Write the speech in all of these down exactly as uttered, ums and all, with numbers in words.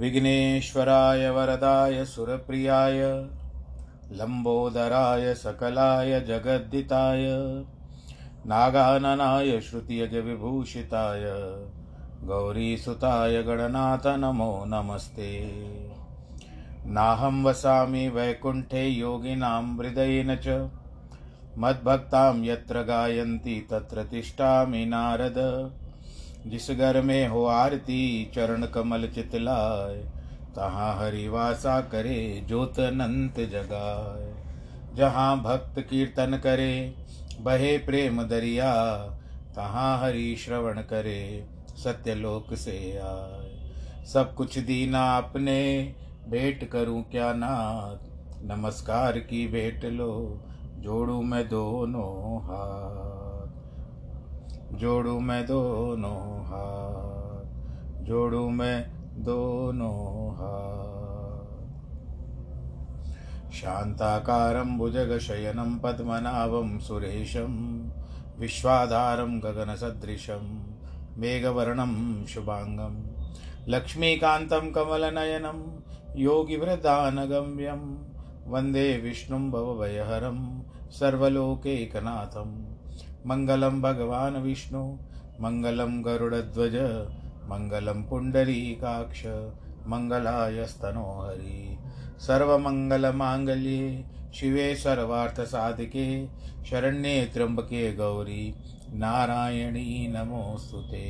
विघ्नेश्वराय वरदाय सुरप्रियाय लंबोदराय सकलाय जगद्दिताय नागाननाय श्रुतियज विभूषिताय गौरीसुताय गणनाथ नमो नमस्ते। नाहं वसामि वैकुंठे योगिनां हृदयेन च, मद्भक्तां यत्र गायन्ति तत्र तिष्ठामि नारद। जिस घर में हो आरती चरण कमल चितलाय, तहाँ हरि वासा करे ज्योत अनंत जगाए। जहाँ भक्त कीर्तन करे बहे प्रेम दरिया, तहाँ हरि श्रवण करे सत्यलोक से आए। सब कुछ दीना अपने भेंट करूं क्या नाथ, नमस्कार की भेंट लो जोड़ू मैं दोनों हाथ, जोड़ू मैं दोनों हाथ, जोड़ू मैं दोनों हाथ। शांताकारं भुजगशयनं पद्मनाभं सुरेशं, विश्वाधारं गगनसदृशं मेघवर्णं शुभांगं, लक्ष्मीकान्तं कमलनयनं योगिवृदानगम्यं, वन्दे विष्णुं भवभयहरं सर्वलोकैकनाथं। मंगलम भगवान विष्णु, मंगलम गरुड़ध्वज, मंगलम पुंडरीकाक्ष, मंगलायस्तनोहरि। सर्वमंगलमांगल्ये शिवे सर्वार्थसाधिके, शरण्ये त्र्यंबके गौरी नारायणी नमोस्तुते,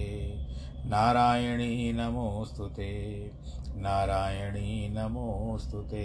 नारायणी नमोस्तुते, नारायणी नमोस्तुते।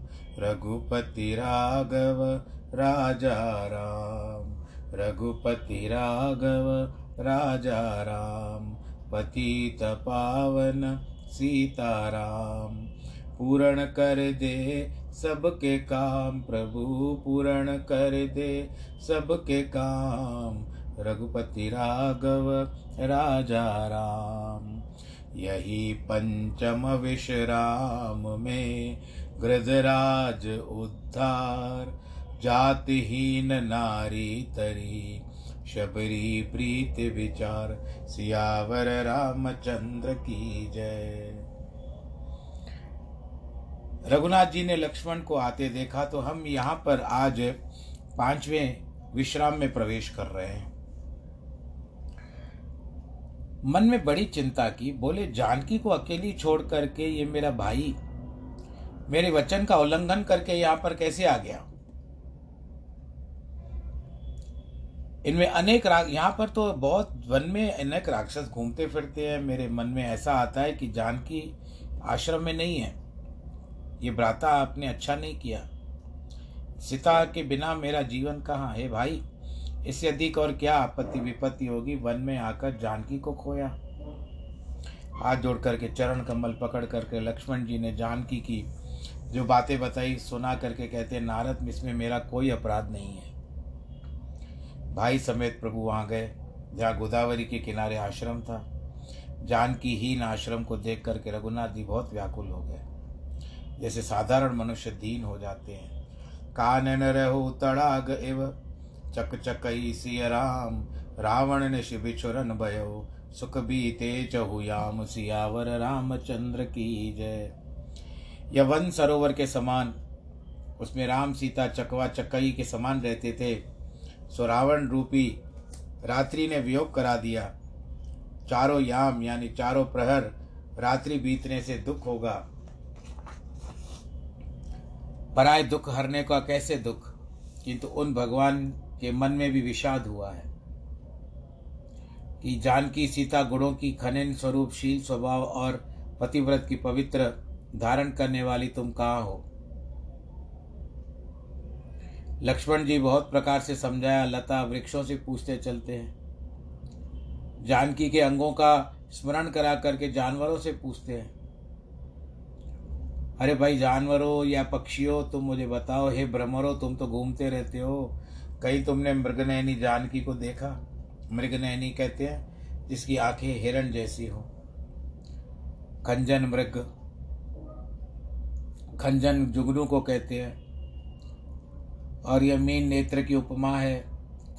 रघुपति राघव राजा राम, रघुपति राघव राजा राम, पतित पावन सीता राम। पूर्ण कर दे सबके काम प्रभु, पूर्ण कर दे सबके काम, रघुपति राघव राजा राम। यही पंचम विश्राम में गृधराज उद्धार, जातिहीन नारी तरी शबरी प्रीत विचार, सियावर रामचंद्र की जय। रघुनाथ जी ने लक्ष्मण को आते देखा, तो हम यहाँ पर आज पांचवें विश्राम में प्रवेश कर रहे हैं। मन में बड़ी चिंता की, बोले जानकी को अकेली छोड़ करके ये मेरा भाई मेरे वचन का उल्लंघन करके यहाँ पर कैसे आ गया। इनमें अनेक राग यहाँ पर तो बहुत वन में अनेक राक्षस घूमते फिरते हैं। मेरे मन में ऐसा आता है कि जानकी आश्रम में नहीं है, ये भ्राता आपने अच्छा नहीं किया। सीता के बिना मेरा जीवन कहाँ है भाई, इससे अधिक और क्या आपत्ति विपत्ति होगी। वन में आकर जानकी को खोया। हाथ जोड़ करके चरण कमल पकड़ करके लक्ष्मण जी ने जानकी की जो बातें बताई सुना करके कहते नारद इसमें मेरा कोई अपराध नहीं है। भाई समेत प्रभु वहाँ गए जहाँ गोदावरी के किनारे आश्रम था। जानकी हीन आश्रम को देख करके रघुनाथ जी बहुत व्याकुल हो गए, जैसे साधारण मनुष्य दीन हो जाते हैं। कानन रहु तड़ाग एव चकचकई सिय राम, रावण ने निश बिछुरन भयो सुख बीते चहुयाम, सियावर रामचंद्र की जय। यह वन सरोवर के समान, उसमें राम सीता चकवा चकई के समान रहते थे, सो रावण रूपी रात्रि ने वियोग करा दिया। चारों याम यानी चारों प्रहर रात्रि बीतने से दुख होगा, पराय दुख हरने का कैसे दुख, किंतु उन भगवान के मन में भी विषाद हुआ है कि जानकी सीता गुणों की खनन स्वरूप शील स्वभाव और पतिव्रत की पवित्र धारण करने वाली तुम कहाँ हो। लक्ष्मण जी बहुत प्रकार से समझाया, लता वृक्षों से पूछते चलते हैं, जानकी के अंगों का स्मरण करा करके जानवरों से पूछते हैं। अरे भाई जानवरों या पक्षियों तुम मुझे बताओ, हे भ्रमरों तुम तो घूमते रहते हो, कहीं तुमने मृगनयनी जानकी को देखा। मृगनयनी कहते हैं जिसकी आंखें हिरण जैसी हो। खंजन मृग, खंजन जुगनू को कहते हैं, और यह मीन नेत्र की उपमा है।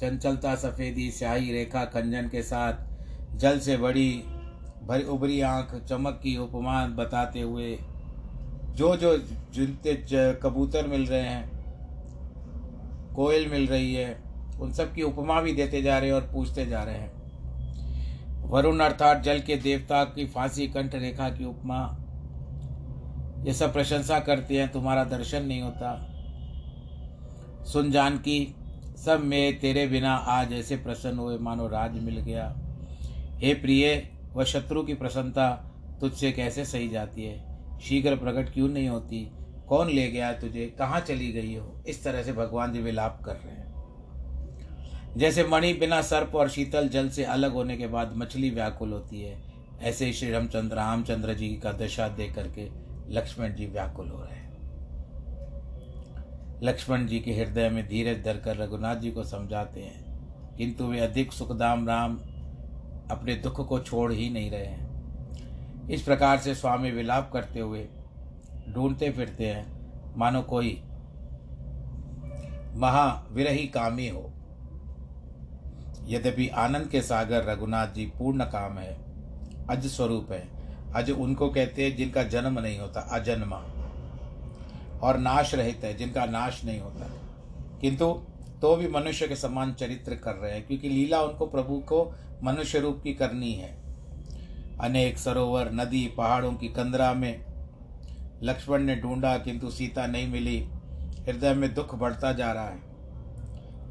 चंचलता सफ़ेदी स्याही रेखा खंजन के साथ जल से बड़ी भरी उभरी आँख चमक की उपमा बताते हुए जो जो जिनते कबूतर मिल रहे हैं, कोयल मिल रही है, उन सब की उपमा भी देते जा रहे हैं और पूछते जा रहे हैं। वरुण अर्थात जल के देवता की फांसी कंठ रेखा की उपमा, ये सब प्रशंसा करते हैं, तुम्हारा दर्शन नहीं होता। सुन जानकी सब में तेरे बिना आज ऐसे प्रसन्न हुए मानो राज मिल गया। हे प्रिय, वह शत्रु की प्रसन्नता तुझसे कैसे सही जाती है, शीघ्र प्रकट क्यों नहीं होती, कौन ले गया तुझे, कहाँ चली गई हो। इस तरह से भगवान जी विलाप कर रहे हैं। जैसे मणि बिना सर्प और शीतल जल से अलग होने के बाद मछली व्याकुल होती है, ऐसे ही श्री रामचंद्र रामचंद्र जी का दशा देख करके लक्ष्मण जी व्याकुल हो रहे हैं। लक्ष्मण जी के हृदय में धीरज धर कर रघुनाथ जी को समझाते हैं, किंतु वे अधिक सुखदाम राम अपने दुख को छोड़ ही नहीं रहे हैं। इस प्रकार से स्वामी विलाप करते हुए ढूंढते फिरते हैं मानो कोई महाविरही कामी हो। यद्यपि आनंद के सागर रघुनाथ जी पूर्ण काम है, अज स्वरूप है। अज उनको कहते हैं जिनका जन्म नहीं होता, अजन्मा, और नाश रहित है जिनका नाश नहीं होता, किंतु तो भी मनुष्य के समान चरित्र कर रहे हैं, क्योंकि लीला उनको प्रभु को मनुष्य रूप की करनी है। अनेक सरोवर नदी पहाड़ों की कंदरा में लक्ष्मण ने ढूंढा, किंतु सीता नहीं मिली। हृदय में दुख बढ़ता जा रहा है,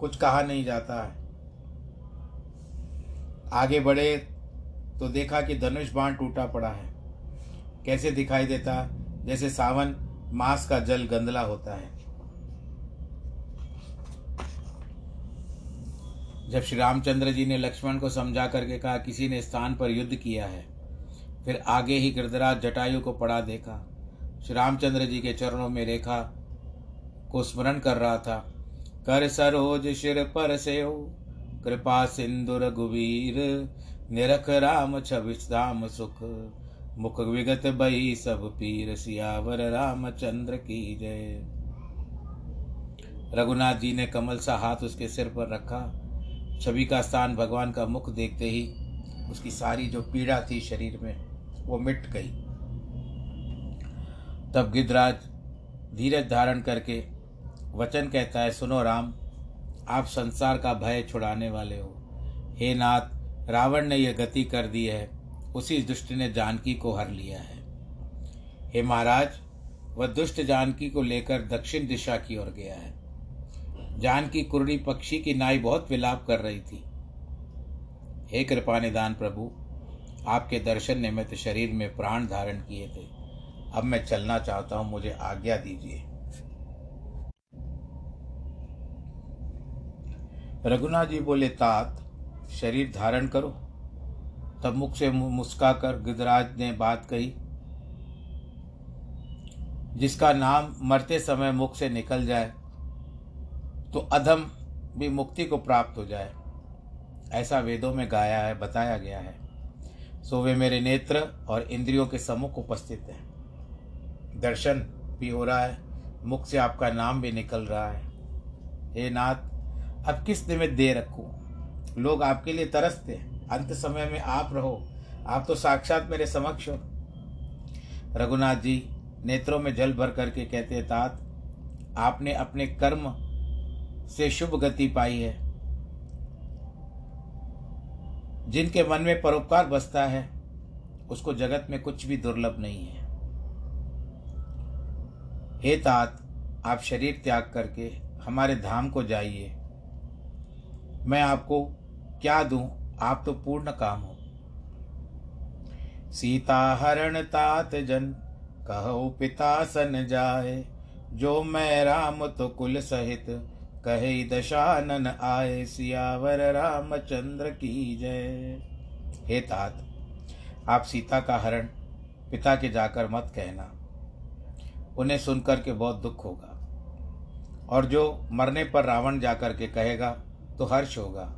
कुछ कहा नहीं जाता है। आगे बढ़े तो देखा कि धनुष बाण टूटा पड़ा है। कैसे दिखाई देता, जैसे सावन मास का जल गंदला होता है। जब श्री रामचंद्र जी ने लक्ष्मण को समझा करके कहा किसी ने स्थान पर युद्ध किया है, फिर आगे ही गिरधराज जटायु को पड़ा देखा। श्री रामचंद्र जी के चरणों में रेखा को स्मरण कर रहा था। कर सरोज शिर पर सेउ, कृपा सिंदुर गुबीर, निरख राम छबिष धाम सुख, मुख विगत बही सब पीर, सियावर रामचंद्र की जय। रघुनाथ जी ने कमल सा हाथ उसके सिर पर रखा। छवि का स्थान भगवान का मुख देखते ही उसकी सारी जो पीड़ा थी शरीर में वो मिट गई। तब गिद्धराज धीरज धारण करके वचन कहता है, सुनो राम, आप संसार का भय छुड़ाने वाले हो। हे नाथ, रावण ने यह गति कर दी है, उसी दुष्ट ने जानकी को हर लिया है। हे महाराज, वह दुष्ट जानकी को लेकर दक्षिण दिशा की ओर गया है। जानकी कुरड़ी पक्षी की नाई बहुत विलाप कर रही थी। हे कृपा निदान प्रभु, आपके दर्शन ने मैं तो शरीर में प्राण धारण किए थे, अब मैं चलना चाहता हूं, मुझे आज्ञा दीजिए। रघुनाथ जी बोले, तात शरीर धारण करो। तब मुख से मुस्का कर गिद्धराज ने बात कही जिसका नाम मरते समय मुख से निकल जाए तो अधम भी मुक्ति को प्राप्त हो जाए, ऐसा वेदों में गाया है, बताया गया है। सो वे मेरे नेत्र और इंद्रियों के सम्मुख उपस्थित हैं, दर्शन भी हो रहा है, मुख से आपका नाम भी निकल रहा है। हे नाथ, अब किस निमित्त दे रखूं, लोग आपके लिए तरसते हैं, अंत समय में आप रहो, आप तो साक्षात मेरे समक्ष हो। रघुनाथ जी नेत्रों में जल भर करके कहते, तात आपने अपने कर्म से शुभ गति पाई है। जिनके मन में परोपकार बसता है उसको जगत में कुछ भी दुर्लभ नहीं है। हे तात, आप शरीर त्याग करके हमारे धाम को जाइए। मैं आपको क्या दूं, आप तो पूर्ण काम हो। सीता हरण तात जन कहो पिता सन जाए, जो मैं राम तो कुल सहित कहे दशानन आए। सियावर रामचंद्र की जय। हे तात, आप सीता का हरण पिता के जाकर मत कहना, उन्हें सुनकर के बहुत दुख होगा, और जो मरने पर रावण जाकर के कहेगा तो हर्ष होगा।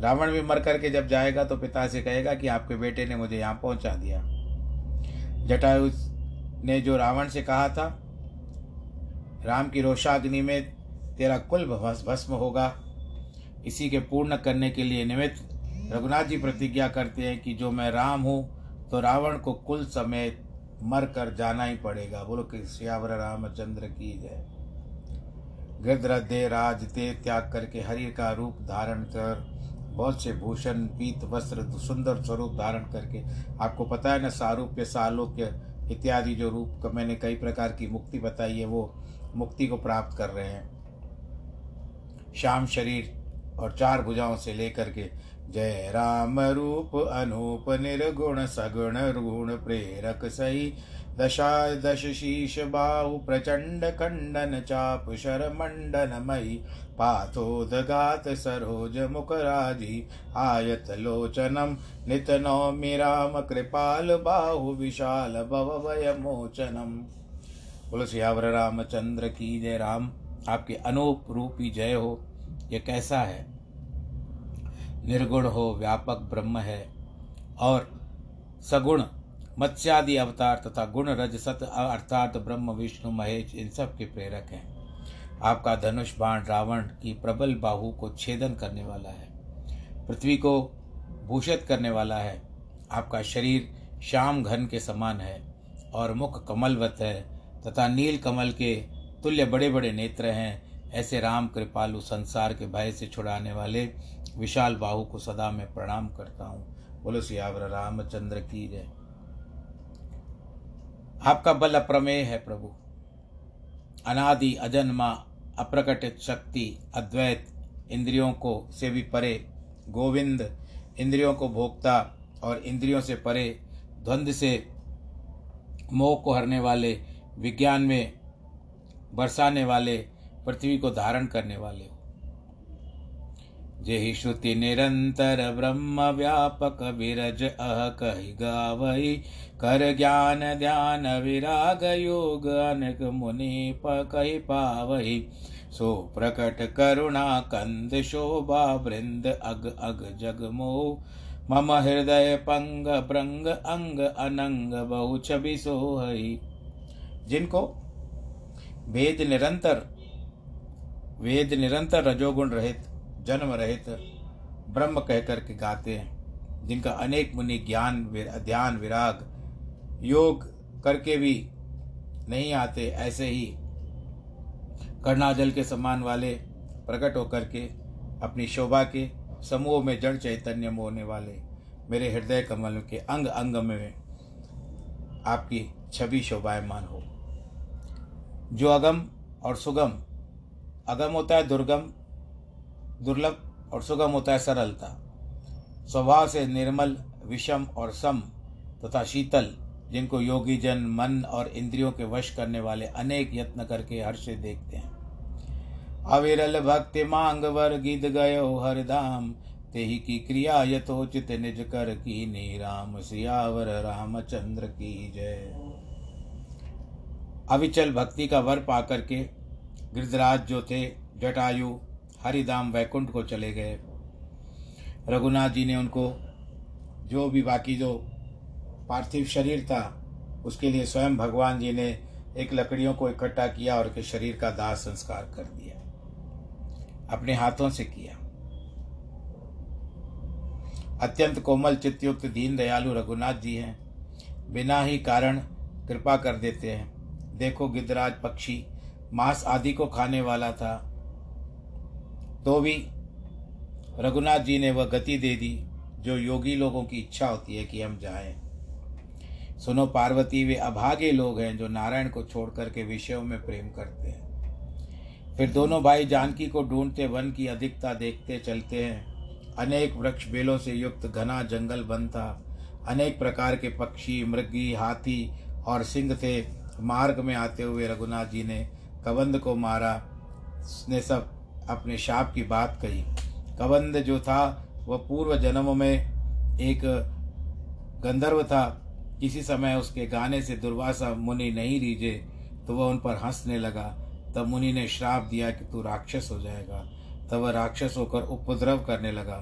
रावण भी मर करके जब जाएगा तो पिता से कहेगा कि आपके बेटे ने मुझे यहाँ पहुँचा दिया। जटायु ने जो रावण से कहा था, राम की रोषाग्नि में तेरा कुल भस्म होगा, इसी के पूर्ण करने के लिए निमित्त रघुनाथ जी प्रतिज्ञा करते हैं कि जो मैं राम हूँ तो रावण को कुल समेत मर कर जाना ही पड़ेगा। बोलो कि सियावर रामचंद्र की जय। गृध्रथ दे राज दे त्याग करके हरि का रूप धारण कर, बहुत से भूषण पीत वस्त्र सुंदर स्वरूप धारण करके, आपको पता है ना सारूप्य सालोक्य इत्यादि जो रूप का मैंने कई प्रकार की मुक्ति बताई है, वो मुक्ति को प्राप्त कर रहे हैं। श्याम शरीर और चार भुजाओं से लेकर के जय राम रूप अनूप निर्गुण सगुण रूण प्रेरक सही, दशा दश शीश बाहु प्रचंड खंडन चाप शर मंडन मई, पाथोदघात सरोज मुखराजी आयत लोचनम नित नौमि राम कृपाल बाहु विशाल भवभय मोचनम। बोलो सियावर रामचंद्र की जय। राम आपके अनूप रूपी जय हो। ये कैसा है? निर्गुण हो, व्यापक ब्रह्म है, और सगुण मत्स्यादि अवतार तथा गुण रज सत अर्थात ब्रह्म विष्णु महेश इन सब के प्रेरक हैं। आपका धनुष बाण रावण की प्रबल बाहु को छेदन करने वाला है, पृथ्वी को भूषित करने वाला है। आपका शरीर श्याम घन के समान है और मुख कमलवत है तथा नील कमल के तुल्य बड़े बड़े नेत्र हैं। ऐसे राम कृपालु संसार के भय से छुड़ाने वाले विशाल बाहु को सदा मैं प्रणाम करता हूँ। बोलो सियावर रामचंद्र की जय। आपका बल अप्रमेय है प्रभु, अनादि अजन्मा अप्रकटित शक्ति, अद्वैत इंद्रियों को से भी परे गोविंद, इंद्रियों को भोगता और इंद्रियों से परे, द्वंद्व से मोह को हरने वाले, विज्ञान में बरसाने वाले, पृथ्वी को धारण करने वाले हो। जेहि श्रुति निरंतर ब्रह्म व्यापक विरज अह कहि गावई, कर ज्ञान ध्यान विराग योग अनक मुनि कहि पावई, सो प्रकट करुणा कंद शोभा वृंद अग अग जगमो, मम हृदय पंग प्रंग अंग अनंग बहु छवि सोहई। जिनको वेद निरंतर वेद निरंतर रजोगुण रहित जन्म रहित ब्रह्म कह कर के गाते हैं, जिनका अनेक मुनि ज्ञान ध्यान विराग योग करके भी नहीं आते, ऐसे ही कर्णाजल के समान वाले प्रकट होकर के अपनी शोभा के समूह में जड़ चैतन्य होने वाले, मेरे हृदय कमल के अंग अंग में आपकी छवि शोभायमान हो। जो अगम और सुगम, अगम होता है दुर्गम दुर्लभ और सुगम होता है सरलता, स्वभाव से निर्मल विषम और सम तथा शीतल, जिनको योगी जन मन और इंद्रियों के वश करने वाले अनेक यत्न करके हर्ष से देखते हैं। अविरल भक्ति मांग वर गिद गयो हरधाम, तेहि की क्रिया यथोचित निज कर कीन्ही राम। सियावर रामचंद्र की जय। अविचल भक्ति का वर पा करके गिरिराज जो थे जटायु हरिधाम वैकुंठ को चले गए। रघुनाथ जी ने उनको जो भी बाकी जो पार्थिव शरीर था उसके लिए स्वयं भगवान जी ने एक लकड़ियों को इकट्ठा किया और के शरीर का दाह संस्कार कर दिया, अपने हाथों से किया। अत्यंत कोमल चित्तयुक्त दीन दयालु रघुनाथ जी हैं, बिना ही कारण कृपा कर देते हैं। देखो गिद्धराज पक्षी मांस आदि को खाने वाला था तो भी रघुनाथ जी ने वह गति दे दी जो योगी लोगों की इच्छा होती है कि हम जाएं। सुनो पार्वती, वे अभागे लोग हैं जो नारायण को छोड़ करके विषयों में प्रेम करते हैं। फिर दोनों भाई जानकी को ढूंढते वन की अधिकता देखते चलते हैं। अनेक वृक्ष बेलों से युक्त घना जंगल बन था। अनेक प्रकार के पक्षी, मृगी, हाथी और सिंह थे। मार्ग में आते हुए रघुनाथ जी ने कवंद को मारा। उसने सब अपने शाप की बात कही। कवंद जो था वह पूर्व जन्म में एक गंधर्व था। किसी समय उसके गाने से दुर्वासा मुनि नहीं रीझे तो वह उन पर हंसने लगा। तब मुनि ने श्राप दिया कि तू राक्षस हो जाएगा। तब वह राक्षस होकर उपद्रव करने लगा।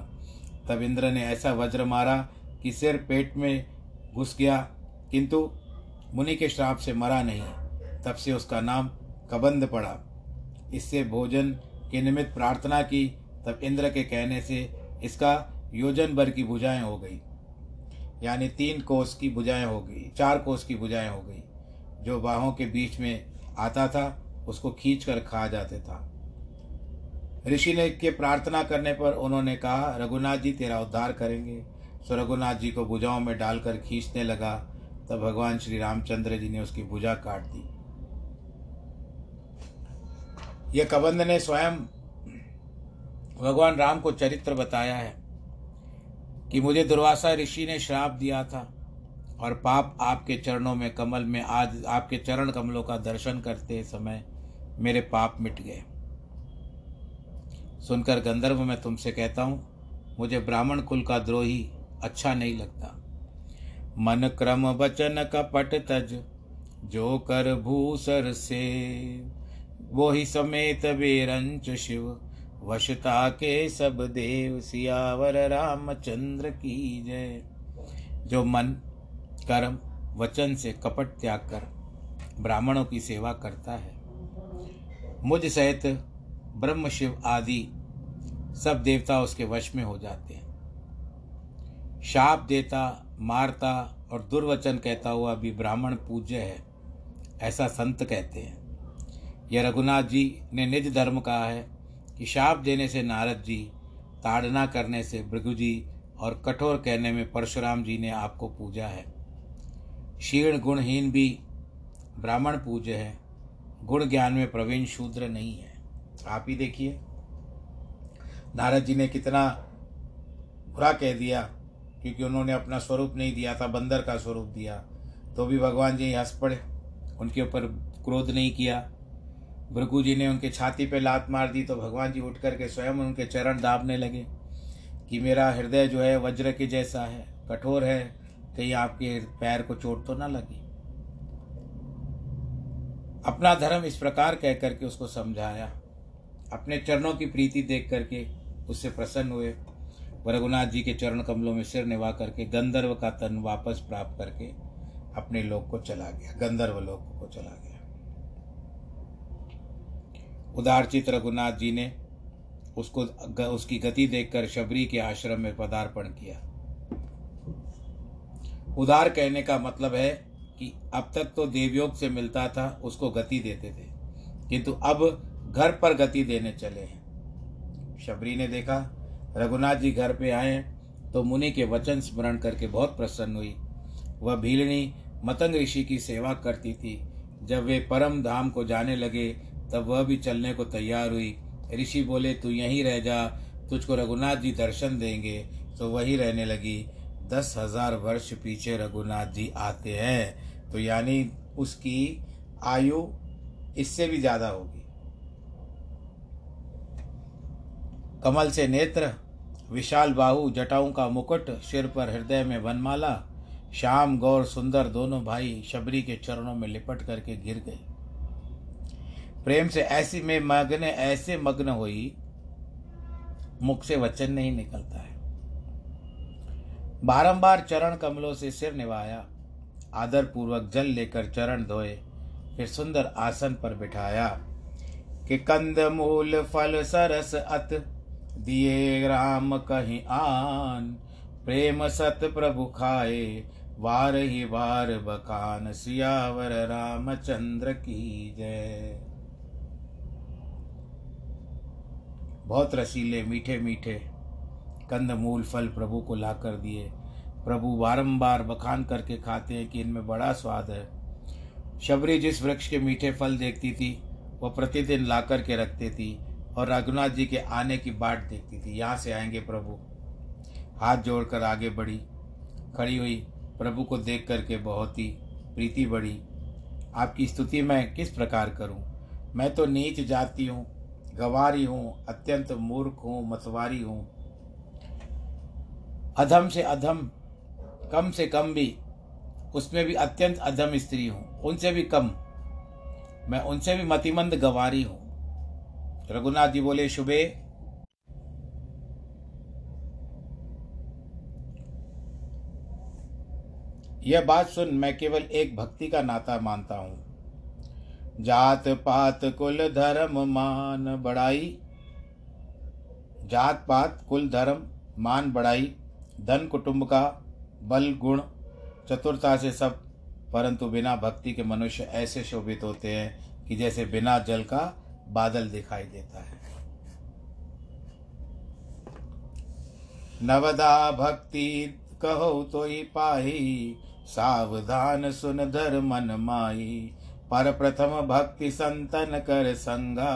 तब इंद्र ने ऐसा वज्र मारा कि सिर पेट में घुस गया, किंतु मुनि के श्राप से मरा नहीं। तब से उसका नाम कबंध पड़ा। इससे भोजन के निमित्त प्रार्थना की। तब इंद्र के कहने से इसका योजन भर की भुजाएं हो गई, यानी तीन कोस की भुजाएं हो गई, चार कोस की भुजाएं हो गई। जो बाहों के बीच में आता था उसको खींचकर खा जाते था। ऋषि ने के प्रार्थना करने पर उन्होंने कहा, रघुनाथ जी तेरा उद्धार करेंगे। सो रघुनाथ जी को भुजाओं में डालकर खींचने लगा। तब भगवान श्री रामचंद्र जी ने उसकी भुजा काट दी। यह कबंध ने स्वयं भगवान राम को चरित्र बताया है कि मुझे दुर्वासा ऋषि ने श्राप दिया था और पाप आपके चरणों में कमल में आज आपके चरण कमलों का दर्शन करते समय मेरे पाप मिट गए। सुनकर गंधर्व मैं तुमसे कहता हूँ, मुझे ब्राह्मण कुल का द्रोही अच्छा नहीं लगता। मन क्रम वचन कपट तज जो कर भूसर से, वो ही समेत बेरंच शिव वशता के सब देव। सियावर रामचंद्र की जय। जो मन कर्म वचन से कपट त्याग कर ब्राह्मणों की सेवा करता है, मुझ सहित ब्रह्म शिव आदि सब देवता उसके वश में हो जाते हैं। शाप देता, मारता और दुर्वचन कहता हुआ भी ब्राह्मण पूज्य है, ऐसा संत कहते हैं। यह रघुनाथ जी ने निज धर्म कहा है कि शाप देने से नारद जी, ताड़ना करने से भृगु जी और कठोर कहने में परशुराम जी ने आपको पूजा है। क्षीण गुणहीन भी ब्राह्मण पूज्य है, गुण ज्ञान में प्रवीण शूद्र नहीं है। आप ही देखिए नारद जी ने कितना बुरा कह दिया, क्योंकि उन्होंने अपना स्वरूप नहीं दिया था, बंदर का स्वरूप दिया। तो भी भगवान जी हंस पड़े, उनके ऊपर क्रोध नहीं किया। भृगु जी ने उनके छाती पे लात मार दी तो भगवान जी उठ करके स्वयं उनके चरण दाबने लगे कि मेरा हृदय जो है वज्र के जैसा है, कठोर है, कहीं आपके पैर को चोट तो ना लगी। अपना धर्म इस प्रकार कह करके उसको समझाया। अपने चरणों की प्रीति देख करके उससे प्रसन्न हुए। रघुनाथ जी के चरण कमलों में सिर निभा करके गंधर्व का तन वापस प्राप्त करके अपने लोक को चला गया, गंधर्व लोक को चला गया। उदारचित रघुनाथ जी ने उसको उसकी गति देखकर शबरी के आश्रम में पदार्पण किया। उदार कहने का मतलब है कि अब तक तो देवयोग से मिलता था, उसको गति देते थे, किंतु अब घर पर गति देने चले हैं। शबरी ने देखा रघुनाथ जी घर पे आए तो मुनि के वचन स्मरण करके बहुत प्रसन्न हुई। वह भीलनी मतंग ऋषि की सेवा करती थी। जब वे परम धाम को जाने लगे तब वह भी चलने को तैयार हुई। ऋषि बोले तू यहीं रह जा, तुझको रघुनाथ जी दर्शन देंगे। तो वहीं रहने लगी। दस हजार वर्ष पीछे रघुनाथ जी आते हैं, तो यानी उसकी आयु इससे भी ज़्यादा होगी। कमल से नेत्र, विशाल बाहु, जटाओं का मुकुट, सिर पर हृदय में वनमाला, श्याम गौर सुंदर दोनों भाई शबरी के चरणों में लिपट करके गिर गए। प्रेम से ऐसी में मग्न ऐसे मग्न हुई, मुख से वचन नहीं निकलता है। बारंबार चरण कमलों से सिर निभाया, आदर पूर्वक जल लेकर चरण धोए, फिर सुंदर आसन पर बिठाया। कि कंद मूल फल सरस अत दिए राम कहीं आन, प्रेम सत प्रभु खाए वार ही वार बखान। सियावर रामचंद्र की जय। बहुत रसीले मीठे मीठे कंदमूल फल प्रभु को ला कर दिए। प्रभु बारंबार बखान करके खाते हैं कि इनमें बड़ा स्वाद है। शबरी जिस वृक्ष के मीठे फल देखती थी वह प्रतिदिन ला कर के रखती थी और रघुनाथ जी के आने की बाट देखती थी। यहाँ से आएंगे प्रभु। हाथ जोड़कर आगे बढ़ी, खड़ी हुई। प्रभु को देख करके बहुत ही प्रीति बढ़ी। आपकी स्तुति मैं किस प्रकार करूं? मैं तो नीच जाति हूँ, गंवारी हूँ, अत्यंत मूर्ख हूँ, मतवारी हूँ, अधम से अधम, कम से कम भी, उसमें भी अत्यंत अधम स्त्री हूँ, उनसे भी कम, मैं उनसे भी मतिमंद गंवारी हूँ। रघुनाथ जी बोले, शुभे, यह बात सुन मैं केवल एक भक्ति का नाता मानता हूँ। जात पात कुल धर्म मान बढ़ाई, जात पात कुल धर्म मान बढ़ाई, धन कुटुंब का बल गुण चतुरता से सब, परंतु बिना भक्ति के मनुष्य ऐसे शोभित होते हैं कि जैसे बिना जल का बादल दिखाई देता है। नवदा भक्ति कहो तो ही पाही, सावधान सुन धर मन माई। पर प्रथम भक्ति संतन कर संगा,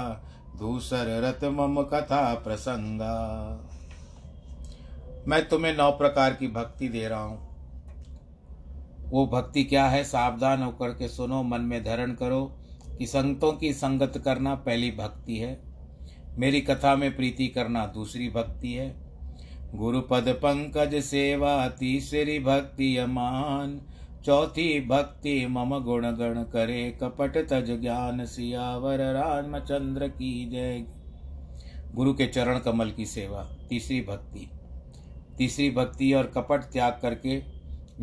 दूसर रत मम कथा प्रसंगा। मैं तुम्हें नौ प्रकार की भक्ति दे रहा हूँ। वो भक्ति क्या है? सावधान होकर के सुनो, मन में धारण करो कि संतों की संगत करना पहली भक्ति है, मेरी कथा में प्रीति करना दूसरी भक्ति है, गुरुपद पंकज सेवा तीसरी भक्ति अमान, चौथी भक्ति मम गुण गण करे कपट तज ज्ञान। सियावर रामचंद्र की जय। गुरु के चरण कमल की सेवा तीसरी भक्ति। तीसरी भक्ति और कपट त्याग करके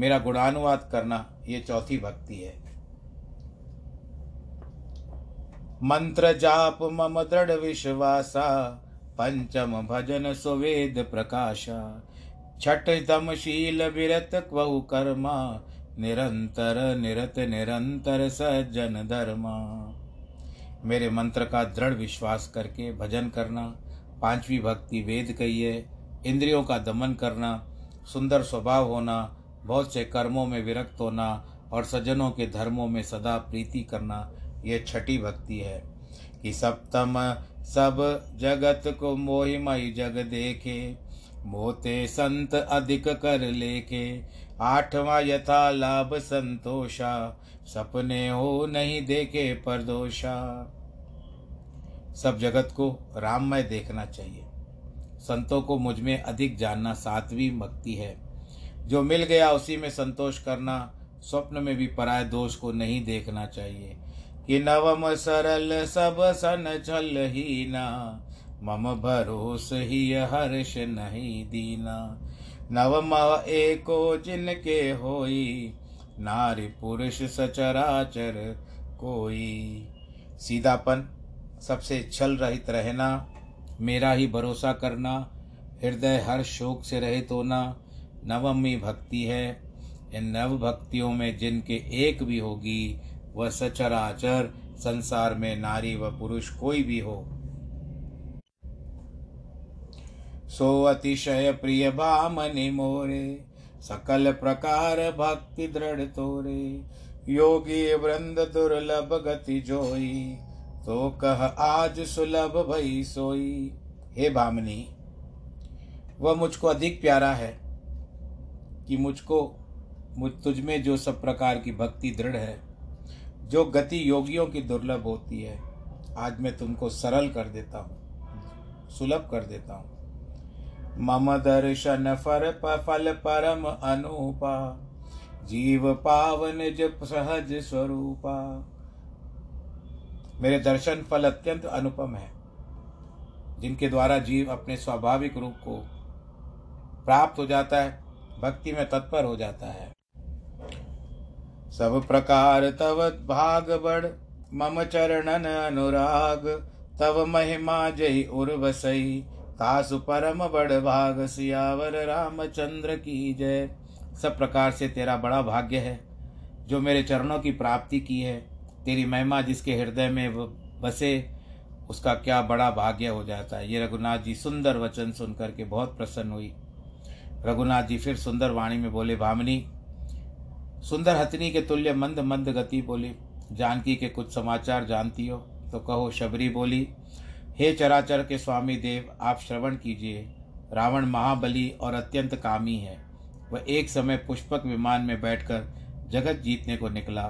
मेरा गुणानुवाद करना, ये चौथी भक्ति है। मंत्र जाप मम दृढ़ विश्वासा, पंचम भजन सुवेद प्रकाशा। छठतम शील विरत क्वहु कर्मा, निरंतर निरत निरंतर सज्जन धर्मा। मेरे मंत्र का दृढ़ विश्वास करके भजन करना। पांचवी भक्ति वेद कही है, इंद्रियों का दमन करना, सुंदर स्वभाव होना, बहुत से कर्मों में विरक्त होना और सज्जनों के धर्मों में सदा प्रीति करना, यह छठी भक्ति है। कि सप्तम सब जगत को मोहिमय जग देखे, मोते संत अधिक कर लेखे। आठवां यथा लाभ संतोषा, सपने हो नहीं देखे परदोषा। सब जगत को राममय देखना चाहिए, संतों को मुझमें अधिक जानना सातवीं भक्ति है। जो मिल गया उसी में संतोष करना, स्वप्न में भी पराय दोष को नहीं देखना चाहिए। कि नवम सरल सब सन छल हीना, मम भरोस ही हर्ष नहीं दीना। नवम एको जिनके होई, नारी पुरुष सचराचर कोई। सीधापन, सबसे छल रहित रहना, मेरा ही भरोसा करना, हृदय हर शोक से रहित होना, नवमी भक्ति है। इन नव भक्तियों में जिनके एक भी होगी, वह सचराचर संसार में नारी व पुरुष कोई भी हो। सो अतिशय प्रिय भामनि मोरे, सकल प्रकार भक्ति दृढ़ तोरे। योगी वृंद दुर्लभ गति जोई, तो कह आज सुलभ भई सोई। हे भामनी, वह मुझको अधिक प्यारा है कि मुझको मुझ तुझ में जो सब प्रकार की भक्ति दृढ़ है, जो गति योगियों की दुर्लभ होती है, आज मैं तुमको सरल कर देता हूँ, सुलभ कर देता हूँ। मम दर्शन फर फल परम अनूपा, जीव पावन जप सहज स्वरूपा। मेरे दर्शन फल अत्यंत अनुपम है, जिनके द्वारा जीव अपने स्वाभाविक रूप को प्राप्त हो जाता है, भक्ति में तत्पर हो जाता है। सब प्रकार तव भाग बढ़, मम चरणन अनुराग। तव महिमा जय उर्वसई, तासु परम बड़ भाग। सियावर रामचंद्र की जय। सब प्रकार से तेरा बड़ा भाग्य है जो मेरे चरणों की प्राप्ति की है। तेरी महिमा जिसके हृदय में बसे, उसका क्या बड़ा भाग्य हो जाता है। ये रघुनाथ जी सुंदर वचन सुन करके बहुत प्रसन्न हुई। रघुनाथ जी फिर सुंदर वाणी में बोले, भामिनी सुंदर हथनी के तुल्य मंद मंद गति बोली, जानकी के कुछ समाचार जानती हो, तो कहो। शबरी बोली, हे चराचर के स्वामी देव, आप श्रवण कीजिए। रावण महाबली और अत्यंत कामी है। वह एक समय पुष्पक विमान में बैठकर जगत जीतने को निकला।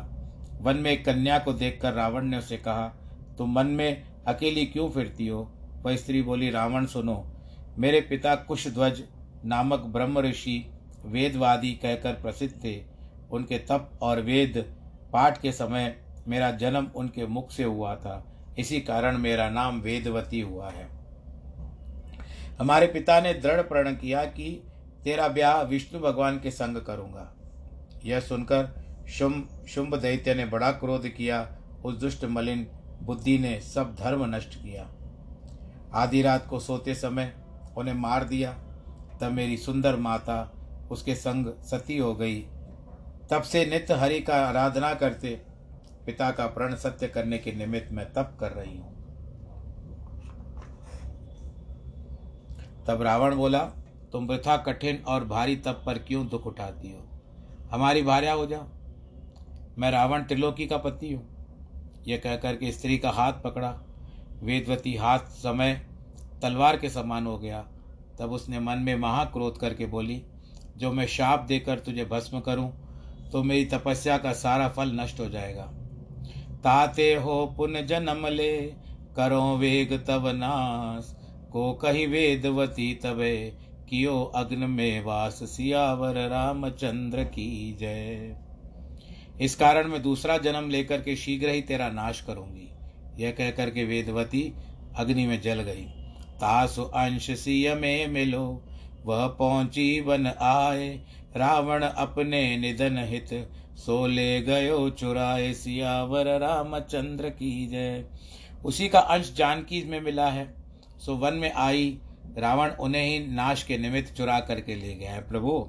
वन में एक कन्या को देखकर रावण ने उसे कहा, तुम मन में अकेली क्यों फिरती हो? वह स्त्री बोली, रावण सुनो, मेरे पिता कुशध्वज नामक ब्रह्म ऋषि वेदवादी कहकर प्रसिद्ध थे। उनके तप और वेद पाठ के समय मेरा जन्म उनके मुख से हुआ था, इसी कारण मेरा नाम वेदवती हुआ है। हमारे पिता ने दृढ़ प्रण किया कि तेरा ब्याह विष्णु भगवान के संग करूँगा। यह सुनकर शुंभ शुंभ दैत्य ने बड़ा क्रोध किया। उस दुष्ट मलिन बुद्धि ने सब धर्म नष्ट किया। आधी रात को सोते समय उन्हें मार दिया। तब मेरी सुंदर माता उसके संग सती हो गई। तब से नित्य हरि का आराधना करते पिता का प्रण सत्य करने के निमित्त मैं तप कर रही हूँ। तब रावण बोला, तुम वृथा कठिन और भारी तप पर क्यों दुख उठाती हो? हमारी भार्या हो जाओ, मैं रावण त्रिलोकी का पति हूँ। यह कहकर के स्त्री का हाथ पकड़ा। वेदवती हाथ समय तलवार के समान हो गया। तब उसने मन में महाक्रोध करके बोली, जो मैं शाप देकर तुझे भस्म करूं तो मेरी तपस्या का सारा फल नष्ट हो जाएगा। ताते हो पुन जन्म ले करो वेग तब नास, को कही वेदवती तबे कियो अग्न में वास। सियावर रामचंद्र की जय। इस कारण मैं दूसरा जन्म लेकर के शीघ्र ही तेरा नाश करूंगी। यह कहकर के वेदवती अग्नि में जल गई। तासु अंश सिय में मिलो, वह पहुंची वन आए। रावण अपने निधन हित सो ले गयो चुराए। सियावर रामचंद्र की जय। उसी का अंश जानकी में मिला है, सो वन में आई। रावण उन्हें ही नाश के निमित्त चुरा करके ले गया है। प्रभु,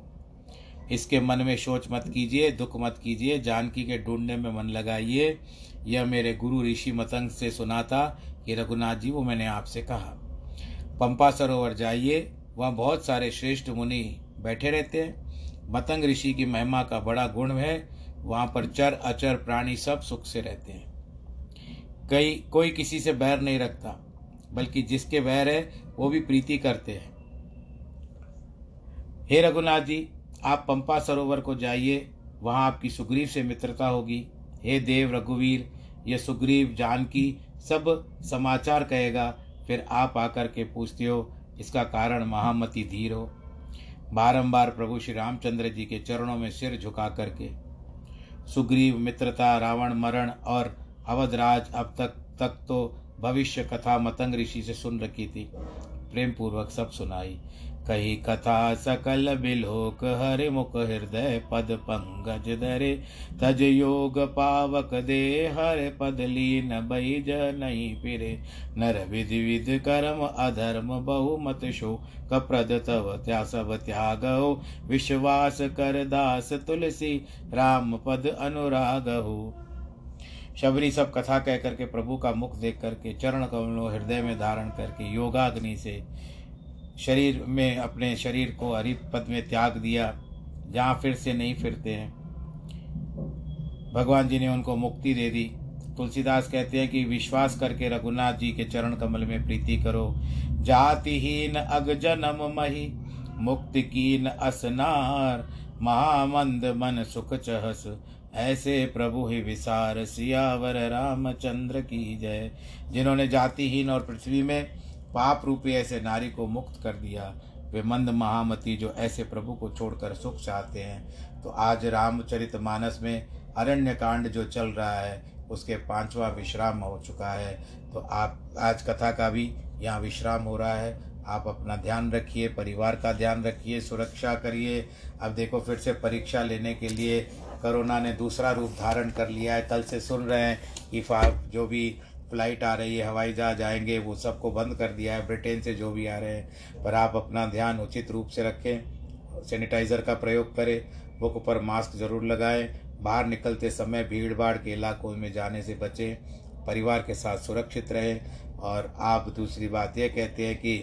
इसके मन में सोच मत कीजिए, दुख मत कीजिए, जानकी के ढूंढने में मन लगाइए। यह मेरे गुरु ऋषि मतंग से सुना था कि रघुनाथ जी, वो मैंने आपसे कहा। पंपा सरोवर जाइए, वहाँ बहुत सारे श्रेष्ठ मुनि बैठे रहते हैं। मतंग ऋषि की महिमा का बड़ा गुण है। वहाँ पर चर अचर प्राणी सब सुख से रहते हैं। कई कोई किसी से बैर नहीं रखता, बल्कि जिसके बैर है वो भी प्रीति करते हैं। हे रघुनाथ जी, आप पंपा सरोवर को जाइए, वहाँ आपकी सुग्रीव से मित्रता होगी। हे देव रघुवीर, यह सुग्रीव जानकी सब समाचार कहेगा, फिर आप आकर के पूछते हो, इसका कारण महामति धीर हो। बारंबार प्रभु श्री रामचंद्र जी के चरणों में सिर झुका करके सुग्रीव मित्रता, रावण मरण और अवधराज अब तक तक तो भविष्य कथा मतंग ऋषि से सुन रखी थी, प्रेम पूर्वक सब सुनाई। कही कथा सकल बिलोक हरि मुख हृदय पद पंकज धरे। तज योग पावक दे हर पद लीन भई जनहि फिरे। नर विधि विधि कर्म अधर्म बहुमत शोक प्रद तव त्या सब त्यागो। विश्वास कर दास तुलसी राम पद अनुरागहु। शबरी सब कथा कह करके प्रभु का मुख देख करके चरण कमलों हृदय में धारण करके योगाग्नि से शरीर में अपने शरीर को हरिपद में त्याग दिया, जहाँ फिर से नहीं फिरते हैं। भगवान जी ने उनको मुक्ति दे दी। तुलसीदास कहते हैं कि विश्वास करके रघुनाथ जी के चरण कमल में प्रीति करो। जातिहीन अग जन्म मही मुक्ति कीन असनार। महामंद मन सुख चहस ऐसे प्रभु ही विसार। सियावर रामचंद्र की जय। जिन्होंने जातिहीन और पृथ्वी में पाप रूपी ऐसे नारी को मुक्त कर दिया, वे मंद महामती जो ऐसे प्रभु को छोड़कर सुख चाहते हैं। तो आज रामचरितमानस में अरण्य कांड जो चल रहा है उसके पांचवा विश्राम हो चुका है। तो आप आज कथा का भी यहाँ विश्राम हो रहा है। आप अपना ध्यान रखिए, परिवार का ध्यान रखिए, सुरक्षा करिए। अब देखो फिर से परीक्षा लेने के लिए कोरोना ने दूसरा रूप धारण कर लिया है। कल से सुन रहे हैं कि जो भी फ्लाइट आ रही है, हवाई जहाज आएंगे, वो सबको बंद कर दिया है, ब्रिटेन से जो भी आ रहे हैं। पर आप अपना ध्यान उचित रूप से रखें, सैनिटाइज़र का प्रयोग करें, बुक पर मास्क जरूर लगाएं, बाहर निकलते समय भीड़ भाड़ के इलाकों में जाने से बचें, परिवार के साथ सुरक्षित रहें। और आप दूसरी बात यह कहते हैं कि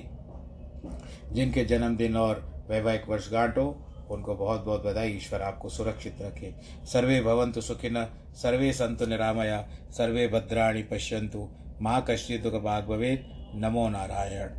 जिनके जन्मदिन और वैवाहिक वर्षगांठ हो, उनको बहुत बहुत बधाई। ईश्वर आपको सुरक्षित रखे। सर्वे भवन्तु सुखिनः, सर्वे सन्तु निरामया, सर्वे भद्राणि पश्यन्तु, मा कश्चिदुः भाग् भवेत्। नमो नारायण।